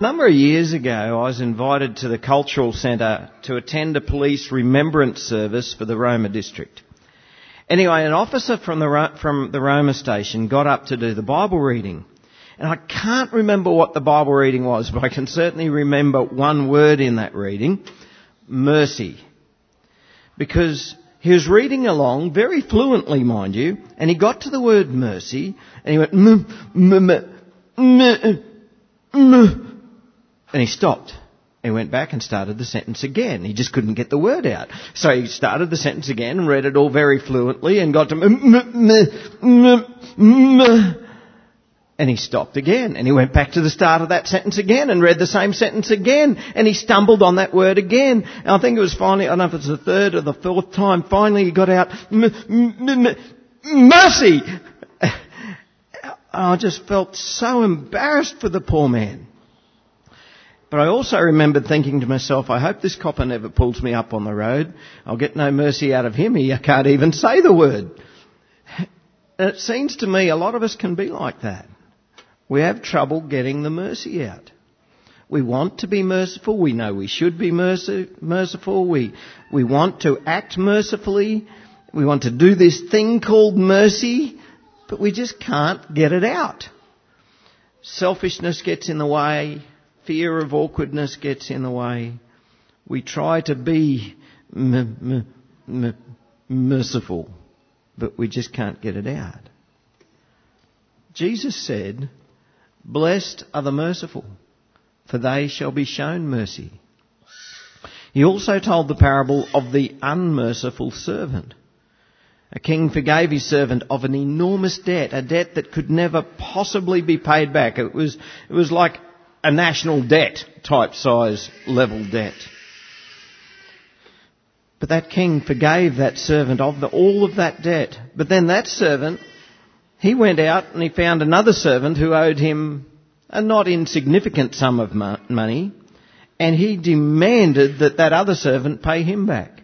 A number of years ago, I was invited to the Cultural Centre to attend a police remembrance service for the Roma district. Anyway, an officer from the Roma station got up to do the Bible reading. And I can't remember what the Bible reading was, but I can certainly remember one word in that reading, mercy. Because he was reading along, very fluently, mind you, and he got to the word mercy, and he went, and he stopped. He went back and started the sentence again. He just couldn't get the word out. So he started the sentence again and read it all very fluently and got to and he stopped again. And he went back to the start of that sentence again and read the same sentence again. And he stumbled on that word again. And I think it was finally, I don't know if it's the third or the fourth time, finally he got out, mercy! I just felt so embarrassed for the poor man. But I also remembered thinking to myself, I hope this copper never pulls me up on the road. I'll get no mercy out of him. He can't even say the word. And it seems to me a lot of us can be like that. We have trouble getting the mercy out. We want to be merciful. We know we should be merciful. We want to act mercifully. We want to do this thing called mercy. But we just can't get it out. Selfishness gets in the way. Fear of awkwardness gets in the way. We try to be merciful, but we just can't get it out. Jesus said, "Blessed are the merciful, for they shall be shown mercy." He also told the parable of the unmerciful servant. A king forgave his servant of an enormous debt, a debt that could never possibly be paid back. It was like a national debt type size level debt. But that king forgave that servant of all of that debt. But then that servant, he went out and he found another servant who owed him a not insignificant sum of money, and he demanded that that other servant pay him back.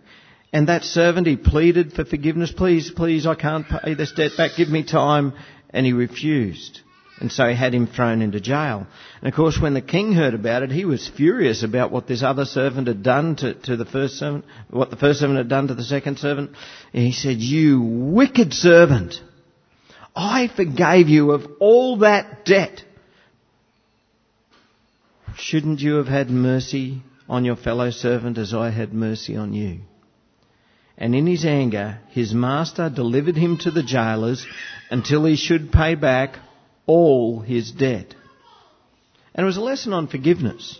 And that servant, he pleaded for forgiveness. Please, please, I can't pay this debt back. Give me time. And he refused. And so he had him thrown into jail. And of course, when the king heard about it, he was furious about what this other servant had done to the first servant, what the first servant had done to the second servant. And he said, "You wicked servant, I forgave you of all that debt. Shouldn't you have had mercy on your fellow servant as I had mercy on you?" And in his anger, his master delivered him to the jailers until he should pay back all his debt. And it was a lesson on forgiveness.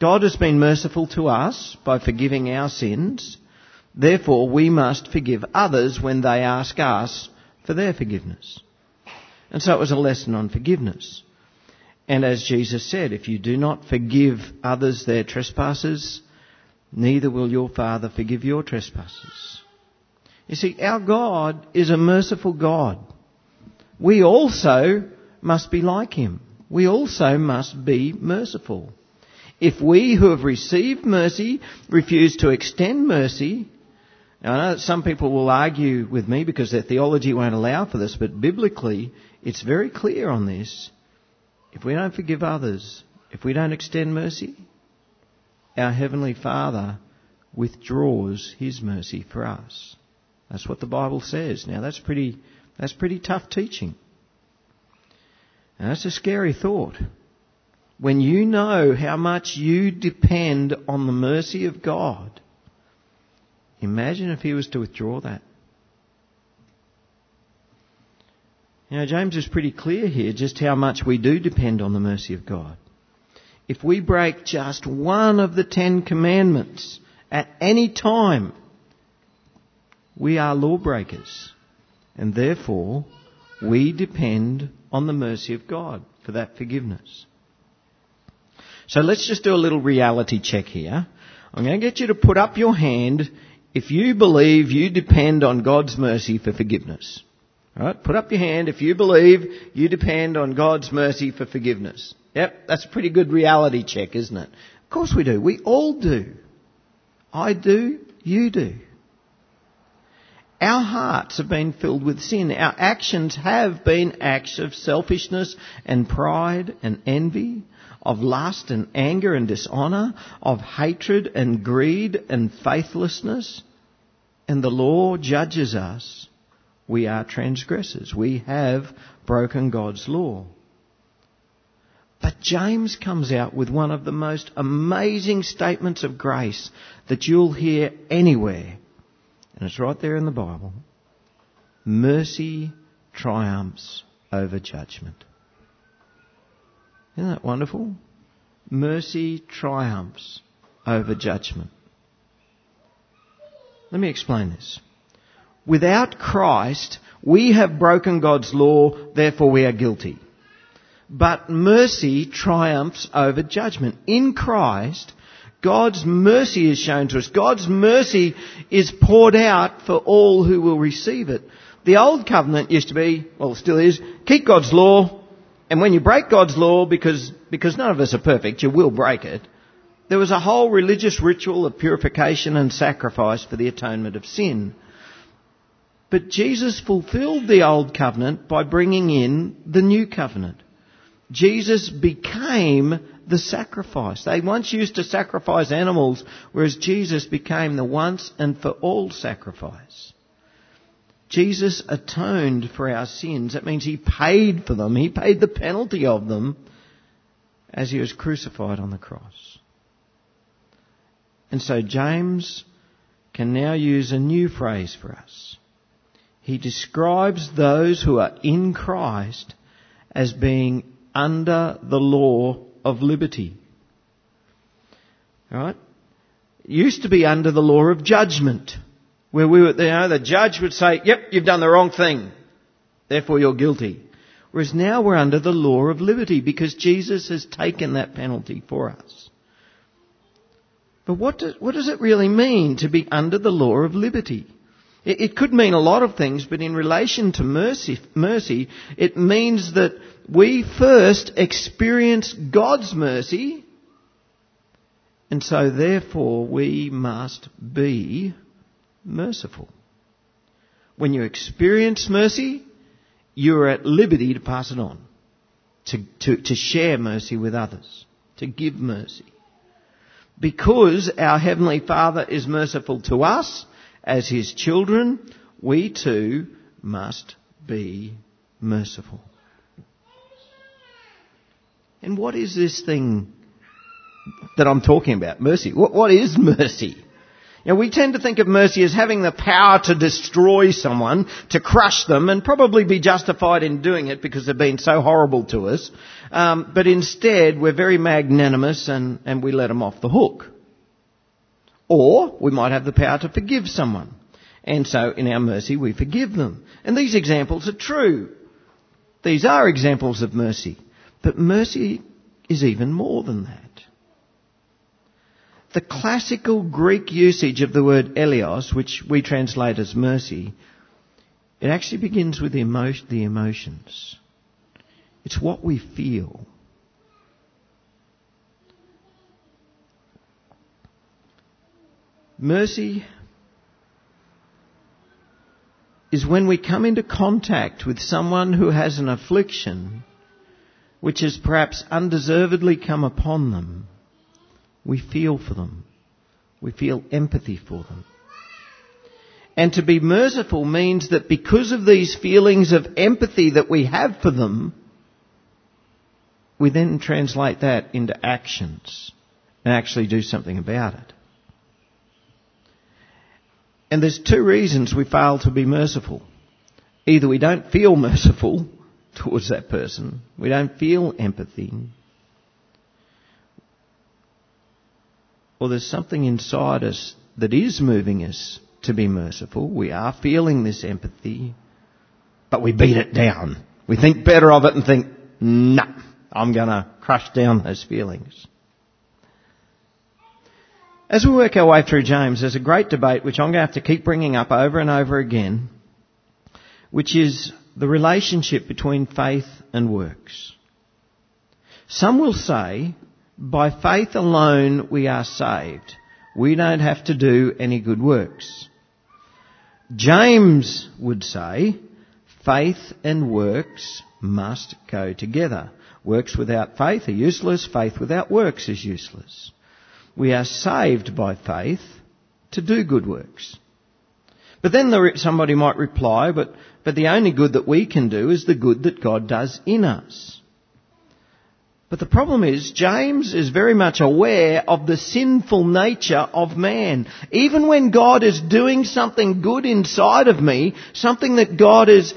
God has been merciful to us by forgiving our sins. Therefore, we must forgive others when they ask us for their forgiveness. And so it was a lesson on forgiveness. And as Jesus said, if you do not forgive others their trespasses, neither will your Father forgive your trespasses. You see, our God is a merciful God. We also must be like him. We also must be merciful. If we who have received mercy refuse to extend mercy, now I know that some people will argue with me because their theology won't allow for this, but biblically it's very clear on this. If we don't forgive others, if we don't extend mercy, our Heavenly Father withdraws his mercy for us. That's what the Bible says. Now, that's pretty tough teaching. Now, that's a scary thought. When you know how much you depend on the mercy of God, imagine if he was to withdraw that. Now, James is pretty clear here just how much we do depend on the mercy of God. If we break just one of the 10 Commandments at any time, we are lawbreakers. And therefore, we depend on the mercy of God for that forgiveness. So let's just do a little reality check here. I'm going to get you to put up your hand if you believe you depend on God's mercy for forgiveness. All right, put up your hand if you believe you depend on God's mercy for forgiveness. Yep, that's a pretty good reality check, isn't it? Of course we do. We all do. I do. You do. Our hearts have been filled with sin. Our actions have been acts of selfishness and pride and envy, of lust and anger and dishonour, of hatred and greed and faithlessness. And the law judges us. We are transgressors. We have broken God's law. But James comes out with one of the most amazing statements of grace that you'll hear anywhere. And it's right there in the Bible. Mercy triumphs over judgment. Isn't that wonderful? Mercy triumphs over judgment. Let me explain this. Without Christ, we have broken God's law, therefore we are guilty. But mercy triumphs over judgment. In Christ, God's mercy is shown to us. God's mercy is poured out for all who will receive it. The old covenant used to be, well, still is, keep God's law. And when you break God's law, because none of us are perfect, you will break it. There was a whole religious ritual of purification and sacrifice for the atonement of sin. But Jesus fulfilled the old covenant by bringing in the new covenant. Jesus became the sacrifice. They once used to sacrifice animals, whereas Jesus became the once and for all sacrifice. Jesus atoned for our sins. That means he paid for them. He paid the penalty of them as he was crucified on the cross. And so James can now use a new phrase for us. He describes those who are in Christ as being under the law of liberty. All right? It used to be under the law of judgment, where we were, the judge would say, yep, you've done the wrong thing, therefore you're guilty. Whereas now we're under the law of liberty because Jesus has taken that penalty for us. But what does it really mean to be under the law of liberty? It could mean a lot of things, but in relation to mercy, it means that we first experience God's mercy, and so therefore we must be merciful. When you experience mercy, you're at liberty to pass it on, to share mercy with others, to give mercy. Because our Heavenly Father is merciful to us, as his children, we too must be merciful. And what is this thing that I'm talking about? Mercy. What is mercy? You know, we tend to think of mercy as having the power to destroy someone, to crush them, and probably be justified in doing it because they've been so horrible to us. But instead, we're very magnanimous and we let them off the hook. Or we might have the power to forgive someone. And so in our mercy we forgive them. And these examples are true. These are examples of mercy. But mercy is even more than that. The classical Greek usage of the word elios, which we translate as mercy, it actually begins with the emotions. It's what we feel. Mercy is when we come into contact with someone who has an affliction which has perhaps undeservedly come upon them. We feel for them. We feel empathy for them. And to be merciful means that because of these feelings of empathy that we have for them, we then translate that into actions and actually do something about it. And there's two reasons we fail to be merciful. Either we don't feel merciful towards that person. We don't feel empathy. Or there's something inside us that is moving us to be merciful. We are feeling this empathy, but we beat it down. We think better of it and think, nah, I'm going to crush down those feelings. As we work our way through James, there's a great debate which I'm going to have to keep bringing up over and over again, which is the relationship between faith and works. Some will say, by faith alone we are saved. We don't have to do any good works. James would say, faith and works must go together. Works without faith are useless. Faith without works is useless. We are saved by faith to do good works. But then somebody might reply, but the only good that we can do is the good that God does in us. But the problem is, James is very much aware of the sinful nature of man. Even when God is doing something good inside of me, something that God is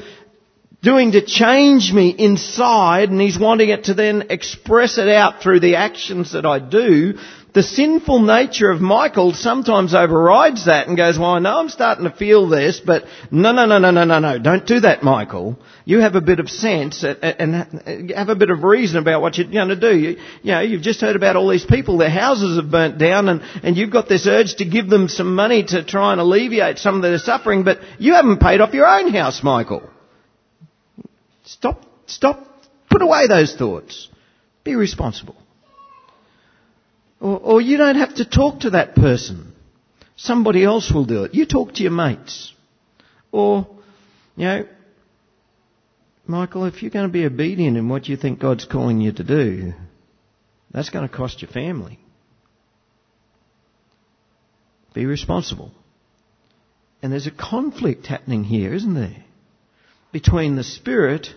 doing to change me inside, and He's wanting it to then express it out through the actions that I do, the sinful nature of Michael sometimes overrides that and goes, well, I know I'm starting to feel this, but no, don't do that, Michael. You have a bit of sense and have a bit of reason about what you're going to do. You know, you've just heard about all these people, their houses have burnt down, and you've got this urge to give them some money to try and alleviate some of their suffering, but you haven't paid off your own house, Michael. Stop, put away those thoughts. Be responsible. Or you don't have to talk to that person. Somebody else will do it. You talk to your mates. Or, you know, Michael, if you're going to be obedient in what you think God's calling you to do, that's going to cost your family. Be responsible. And there's a conflict happening here, isn't there? Between the Spirit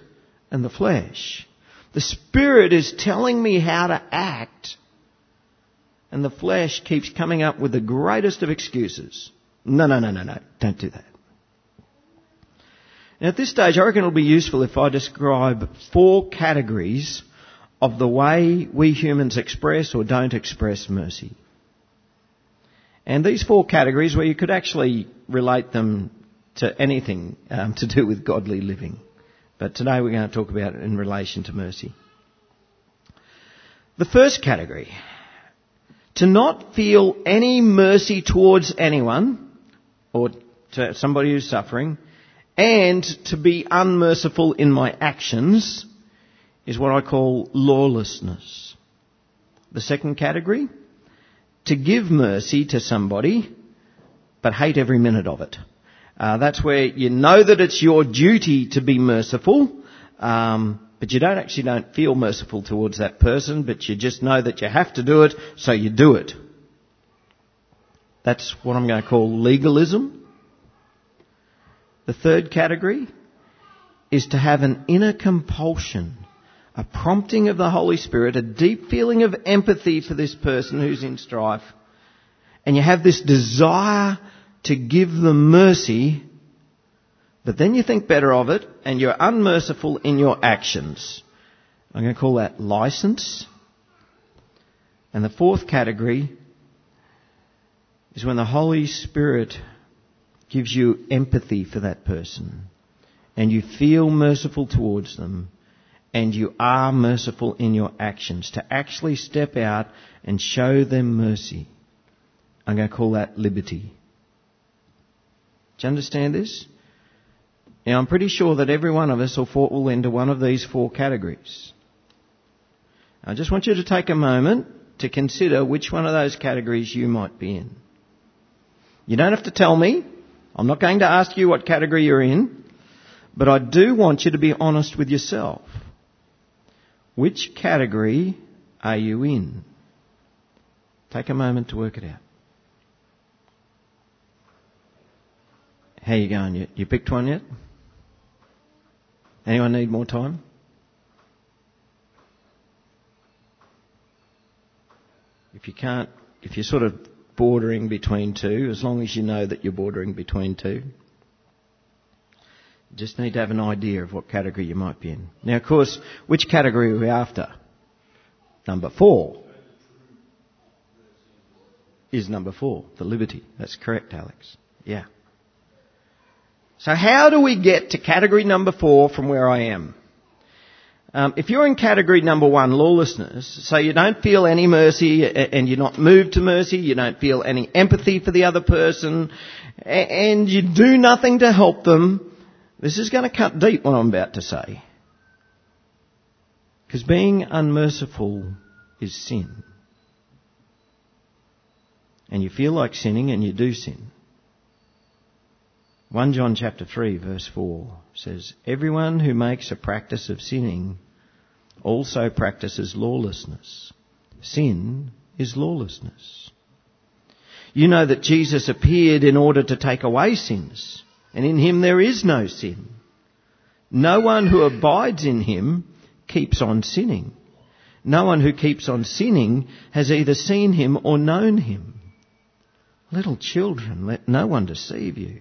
and the flesh. The Spirit is telling me how to act, and the flesh keeps coming up with the greatest of excuses. No, don't do that. Now, at this stage, I reckon it'll be useful if I describe 4 categories of the way we humans express or don't express mercy. And these 4 categories, where you could actually relate them to anything to do with godly living. But today we're going to talk about it in relation to mercy. The first category: to not feel any mercy towards anyone or to somebody who's suffering, and to be unmerciful in my actions, is what I call lawlessness. The second category: to give mercy to somebody but hate every minute of it. That's where you know that it's your duty to be merciful, but you don't feel merciful towards that person, but you just know that you have to do it, so you do it. That's what I'm going to call legalism. The third category is to have an inner compulsion, a prompting of the Holy Spirit, a deep feeling of empathy for this person who's in strife, and you have this desire to give them mercy. But then you think better of it, and you're unmerciful in your actions. I'm going to call that license. And the fourth category is when the Holy Spirit gives you empathy for that person, and you feel merciful towards them, and you are merciful in your actions, to actually step out and show them mercy. I'm going to call that liberty. Do you understand this? Now, I'm pretty sure that every one of us will fall into one of these 4 categories. I just want you to take a moment to consider which one of those categories you might be in. You don't have to tell me. I'm not going to ask you what category you're in. But I do want you to be honest with yourself. Which category are you in? Take a moment to work it out. How you going? You picked one yet? Anyone need more time? If you're sort of bordering between two, as long as you know that you're bordering between two, you just need to have an idea of what category you might be in. Now, of course, which category are we after? Number 4 is number 4, the liberty. That's correct, Alex. Yeah. So how do we get to category number 4 from where I am? If you're in category number 1, lawlessness, so you don't feel any mercy and you're not moved to mercy, you don't feel any empathy for the other person, and you do nothing to help them, this is going to cut deep, what I'm about to say. Because being unmerciful is sin. And you feel like sinning and you do sin. 1 John chapter 3 verse 4 says, "Everyone who makes a practice of sinning also practices lawlessness. Sin is lawlessness." You know that Jesus appeared in order to take away sins, and in him there is no sin. No one who abides in him keeps on sinning. No one who keeps on sinning has either seen him or known him. Little children, let no one deceive you.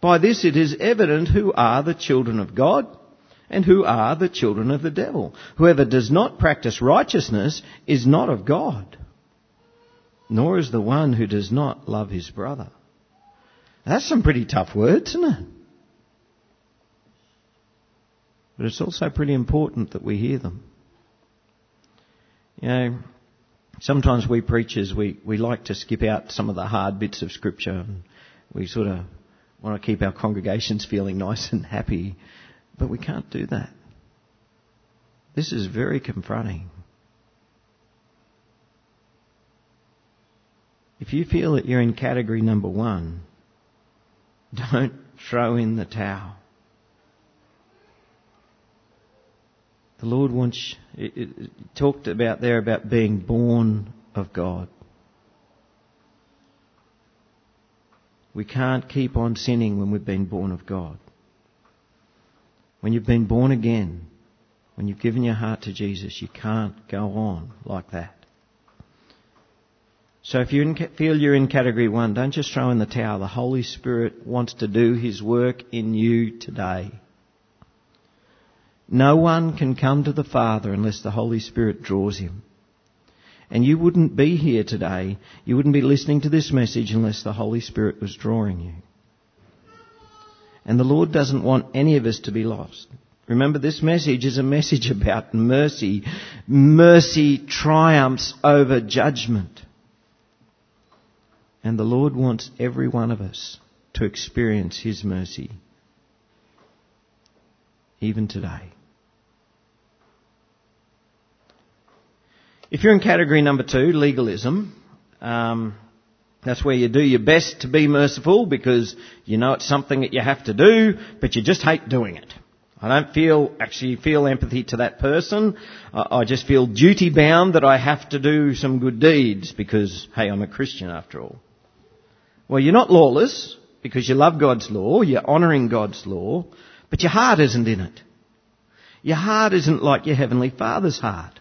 By this it is evident who are the children of God and who are the children of the devil. Whoever does not practice righteousness is not of God, nor is the one who does not love his brother. That's some pretty tough words, isn't it? But it's also pretty important that we hear them. You know, sometimes we preachers, we like to skip out some of the hard bits of Scripture, and we sort of want to keep our congregations feeling nice and happy, but we can't do that. This is very confronting. If you feel that you're in category number 1, don't throw in the towel. The Lord wants, it talked about there about being born of God. We can't keep on sinning when we've been born of God. When you've been born again, when you've given your heart to Jesus, you can't go on like that. So if you feel you're in category 1, don't just throw in the towel. The Holy Spirit wants to do his work in you today. No one can come to the Father unless the Holy Spirit draws him. And you wouldn't be here today, you wouldn't be listening to this message unless the Holy Spirit was drawing you. And the Lord doesn't want any of us to be lost. Remember, this message is a message about mercy. Mercy triumphs over judgment. And the Lord wants every one of us to experience his mercy, even today. If you're in category number 2, legalism, that's where you do your best to be merciful because you know it's something that you have to do, but you just hate doing it. I don't feel empathy to that person. I just feel duty-bound that I have to do some good deeds because, hey, I'm a Christian after all. Well, you're not lawless because you love God's law, you're honouring God's law, but your heart isn't in it. Your heart isn't like your Heavenly Father's heart.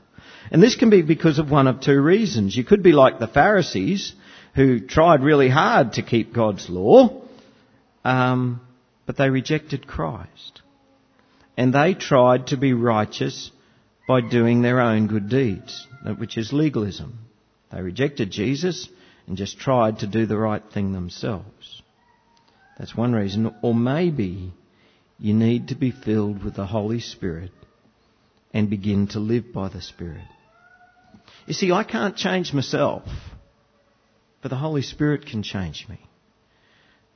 And this can be because of one of two reasons. You could be like the Pharisees who tried really hard to keep God's law, but they rejected Christ. And they tried to be righteous by doing their own good deeds, which is legalism. They rejected Jesus and just tried to do the right thing themselves. That's one reason. Or maybe you need to be filled with the Holy Spirit and begin to live by the Spirit. You see, I can't change myself, but the Holy Spirit can change me.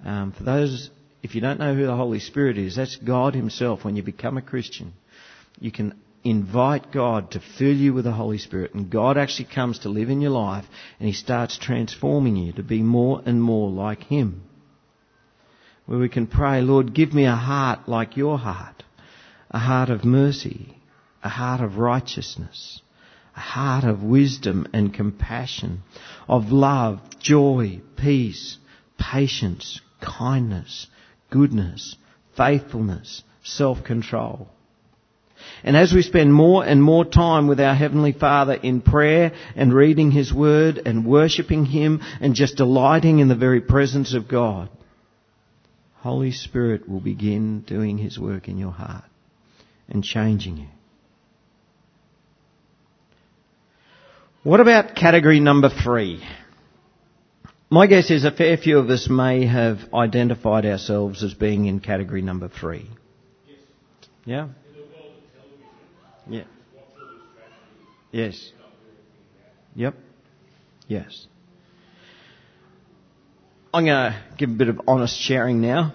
For those, if you don't know who the Holy Spirit is, that's God himself. When you become a Christian, you can invite God to fill you with the Holy Spirit, and God actually comes to live in your life, and he starts transforming you to be more and more like him. Where we can pray, Lord, give me a heart like your heart, a heart of mercy, a heart of righteousness, a heart of wisdom and compassion, of love, joy, peace, patience, kindness, goodness, faithfulness, self-control. And as we spend more and more time with our Heavenly Father in prayer and reading his word and worshipping him and just delighting in the very presence of God, Holy Spirit will begin doing his work in your heart and changing you. What about category number 3? My guess is a fair few of us may have identified ourselves as being in category number 3. Yes. Yeah? In the world of television. Yeah. Yes. Yep. Yes. I'm going to give a bit of honest sharing now.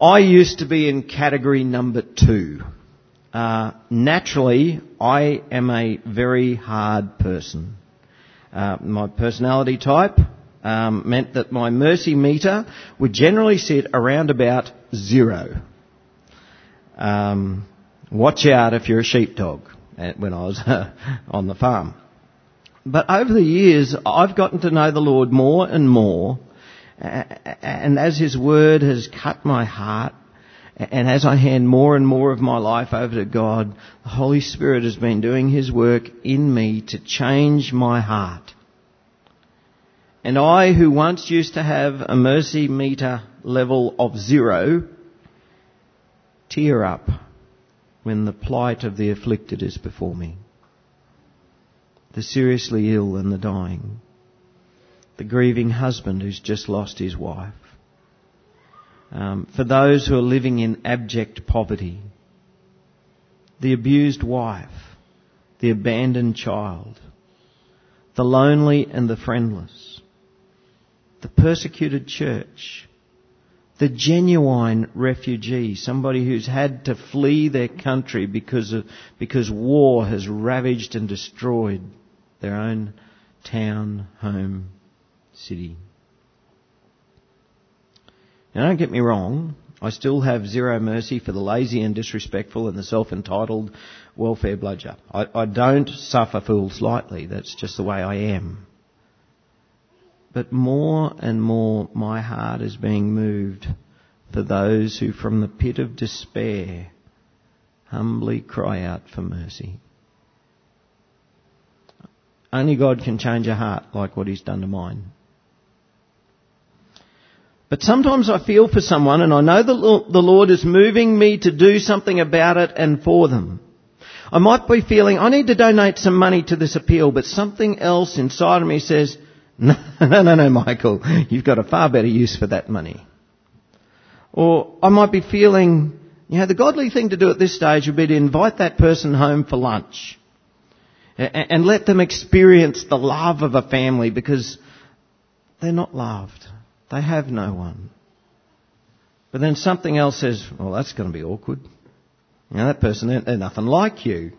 I used to be in category number 2. Naturally, I am a very hard person. My personality type meant that my mercy meter would generally sit around about 0. Watch out if you're a sheepdog, when I was on the farm. But over the years, I've gotten to know the Lord more and more, and as His Word has cut my heart, and as I hand more and more of my life over to God, the Holy Spirit has been doing His work in me to change my heart. And I, who once used to have a mercy meter level of 0, tear up when the plight of the afflicted is before me. The seriously ill and the dying. The grieving husband who's just lost his wife. For those who are living in abject poverty. The abused wife. The abandoned child. The lonely and the friendless. The persecuted church, the genuine refugee, somebody who's had to flee their country because war has ravaged and destroyed their own town, home, city. Now don't get me wrong, I still have 0 mercy for the lazy and disrespectful and the self-entitled welfare bludger. I don't suffer fools lightly, that's just the way I am. But more and more my heart is being moved for those who from the pit of despair humbly cry out for mercy. Only God can change a heart like what He's done to mine. But sometimes I feel for someone and I know the Lord is moving me to do something about it and for them. I might be feeling I need to donate some money to this appeal, but something else inside of me says, No, Michael, you've got a far better use for that money. Or I might be feeling, the godly thing to do at this stage would be to invite that person home for lunch and let them experience the love of a family because they're not loved. They have no one. But then something else says, well, that's going to be awkward. That person, they're nothing like you.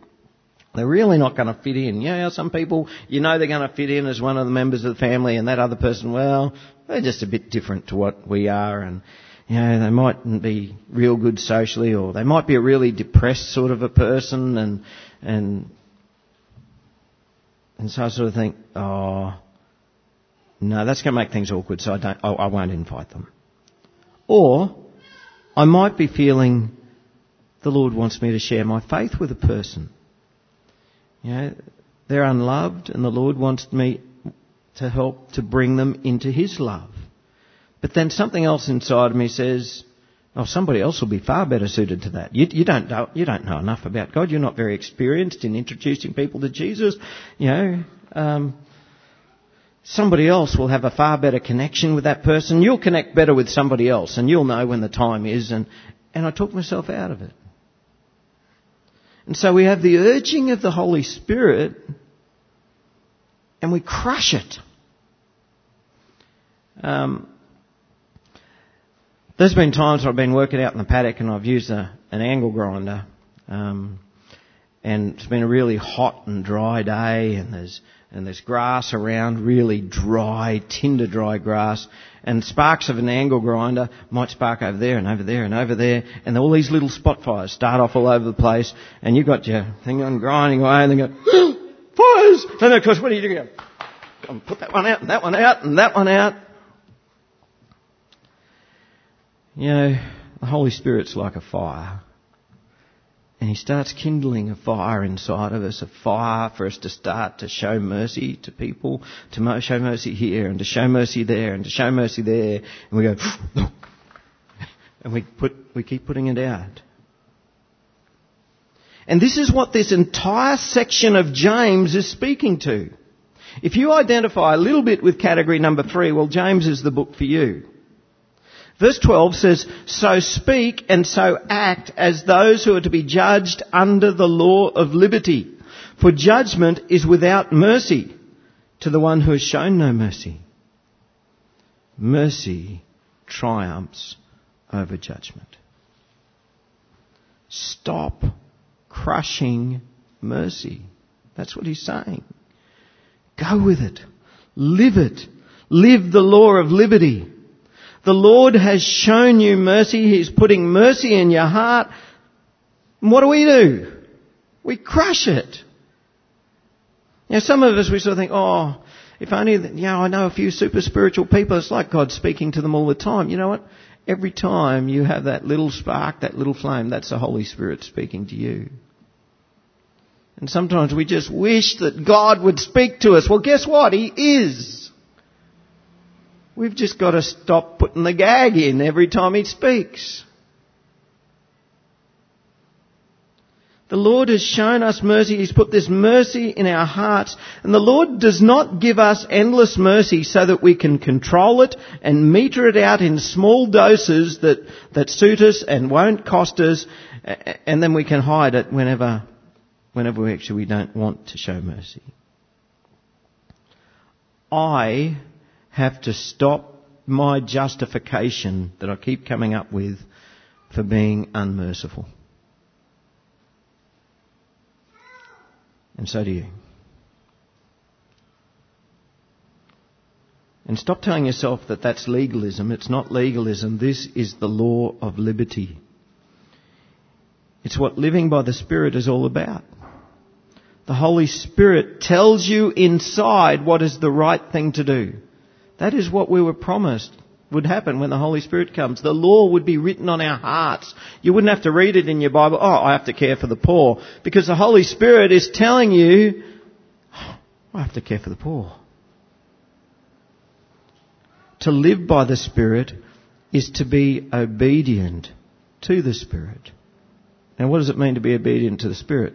They're really not going to fit in. Some people, they're going to fit in as one of the members of the family, and that other person, well, they're just a bit different to what we are, and, they mightn't be real good socially, or they might be a really depressed sort of a person, and so I sort of think, oh, no, that's going to make things awkward, so I won't invite them. Or I might be feeling the Lord wants me to share my faith with a person. They're unloved and the Lord wants me to help to bring them into His love. But then something else inside of me says, oh, somebody else will be far better suited to that. You don't know enough about God. You're not very experienced in introducing people to Jesus. Somebody else will have a far better connection with that person. You'll connect better with somebody else and you'll know when the time is. And I talk myself out of it. And so we have the urging of the Holy Spirit and we crush it. There's been times where I've been working out in the paddock and I've used an angle grinder and it's been a really hot and dry day and there's grass around, really dry, tinder dry grass, and sparks of an angle grinder might spark over there and over there and over there, and all these little spot fires start off all over the place, and you've got your thing on grinding away, and they go, fires! And of course, what are you doing? Come put that one out, and that one out, and that one out. The Holy Spirit's like a fire. And He starts kindling a fire inside of us, a fire for us to start to show mercy to people, to show mercy here and to show mercy there and to show mercy there. And we go, and we keep putting it out. And this is what this entire section of James is speaking to. If you identify a little bit with category number 3, well, James is the book for you. Verse 12 says, "So speak and so act as those who are to be judged under the law of liberty. For judgment is without mercy to the one who has shown no mercy." Mercy triumphs over judgment. Stop crushing mercy. That's what he's saying. Go with it. Live it. Live the law of liberty. The Lord has shown you mercy. He's putting mercy in your heart. And what do? We crush it. Now, some of us, we sort of think, oh, if only, I know a few super spiritual people. It's like God's speaking to them all the time. You know what? Every time you have that little spark, that little flame, that's the Holy Spirit speaking to you. And sometimes we just wish that God would speak to us. Well, guess what? He is. We've just got to stop putting the gag in every time He speaks. The Lord has shown us mercy. He's put this mercy in our hearts. And the Lord does not give us endless mercy so that we can control it and meter it out in small doses that suit us and won't cost us, and then we can hide it whenever we don't want to show mercy. I have to stop my justification that I keep coming up with for being unmerciful. And so do you. And stop telling yourself that that's legalism. It's not legalism. This is the law of liberty. It's what living by the Spirit is all about. The Holy Spirit tells you inside what is the right thing to do. That is what we were promised would happen when the Holy Spirit comes. The law would be written on our hearts. You wouldn't have to read it in your Bible. Oh, I have to care for the poor. Because the Holy Spirit is telling you, oh, I have to care for the poor. To live by the Spirit is to be obedient to the Spirit. Now, what does it mean to be obedient to the Spirit?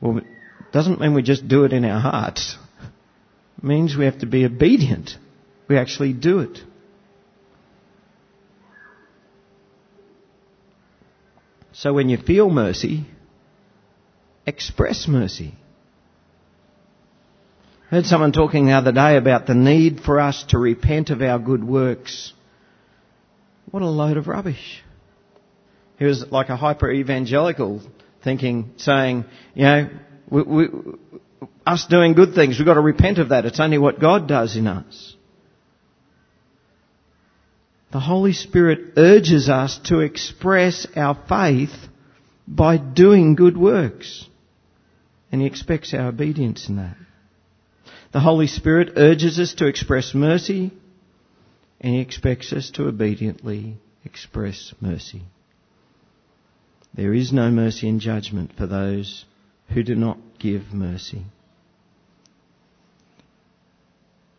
Well, doesn't mean we just do it in our hearts. It means we have to be obedient. We actually do it. So when you feel mercy, express mercy. I heard someone talking the other day about the need for us to repent of our good works. What a load of rubbish. He was like a hyper-evangelical saying, us doing good things, we've got to repent of that. It's only what God does in us. The Holy Spirit urges us to express our faith by doing good works. And He expects our obedience in that. The Holy Spirit urges us to express mercy, and He expects us to obediently express mercy. There is no mercy in judgment for those who do not give mercy.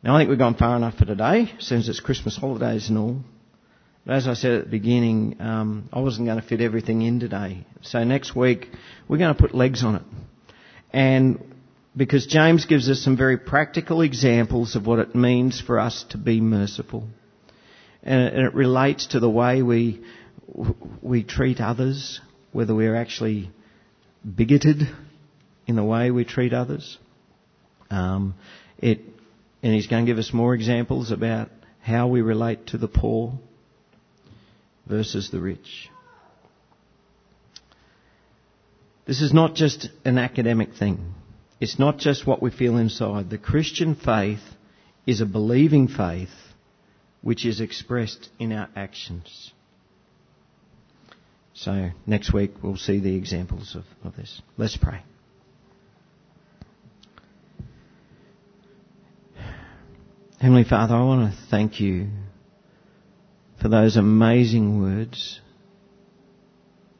Now, I think we've gone far enough for today, since it's Christmas holidays and all. But as I said at the beginning, I wasn't going to fit everything in today. So next week, we're going to put legs on it. And because James gives us some very practical examples of what it means for us to be merciful. And it relates to the way we treat others, whether we're actually bigoted in the way we treat others. And he's going to give us more examples about how we relate to the poor versus the rich. This is not just an academic thing. It's not just what we feel inside. The Christian faith is a believing faith which is expressed in our actions. So next week we'll see the examples of this. Let's pray. Heavenly Father, I want to thank You for those amazing words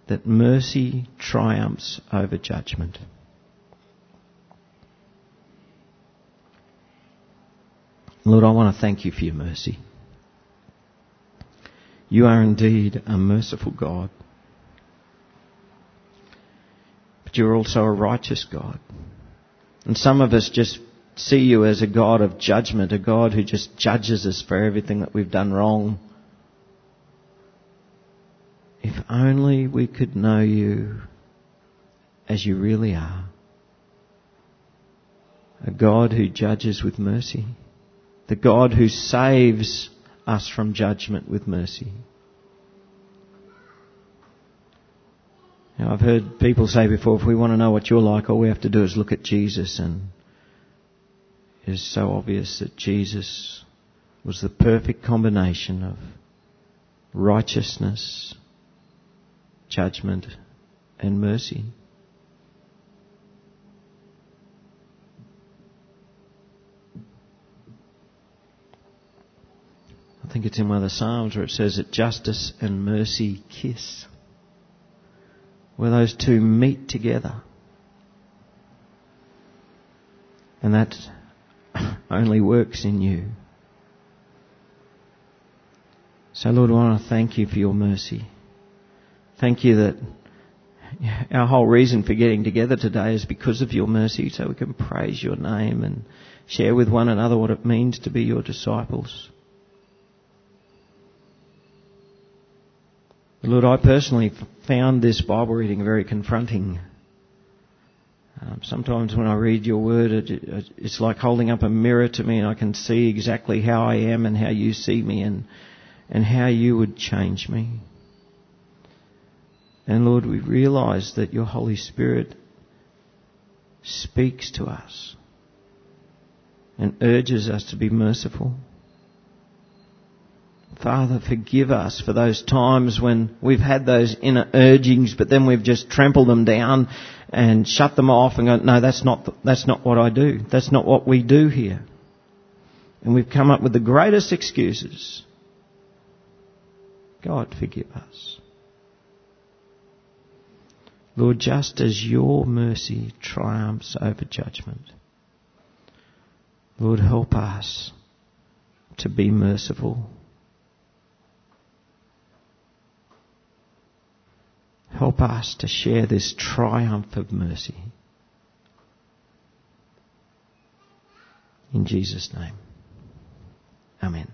that mercy triumphs over judgment. Lord, I want to thank You for Your mercy. You are indeed a merciful God. you're also a righteous God. And some of us just see you as a God of judgment, a God who just judges us for everything that we've done wrong. If only we could know you as you really are. A God who judges with mercy. The God who saves us from judgment with mercy. Now, I've heard people say before, if we want to know what you're like, all we have to do is look at Jesus. And it is so obvious that Jesus was the perfect combination of righteousness, judgment, and mercy. I think it's in one of the Psalms where it says that justice and mercy kiss. Where those two meet together. And that only works in you. So Lord, I want to thank you for your mercy. Thank you that our whole reason for getting together today is because of your mercy, so we can praise your name and share with one another what it means to be your disciples. Lord, I personally found this Bible reading very confronting. Sometimes when I read your word, it's like holding up a mirror to me, and I can see exactly how I am and how you see me and how you would change me. And Lord, we realise that your Holy Spirit speaks to us and urges us to be merciful. Father, forgive us for those times when we've had those inner urgings, but then we've just trampled them down and shut them off and go, no, that's not what I do. That's not what we do here. And we've come up with the greatest excuses. God, forgive us. Lord, just as your mercy triumphs over judgment, Lord, help us to be merciful. Help us to share this triumph of mercy. In Jesus' name. Amen.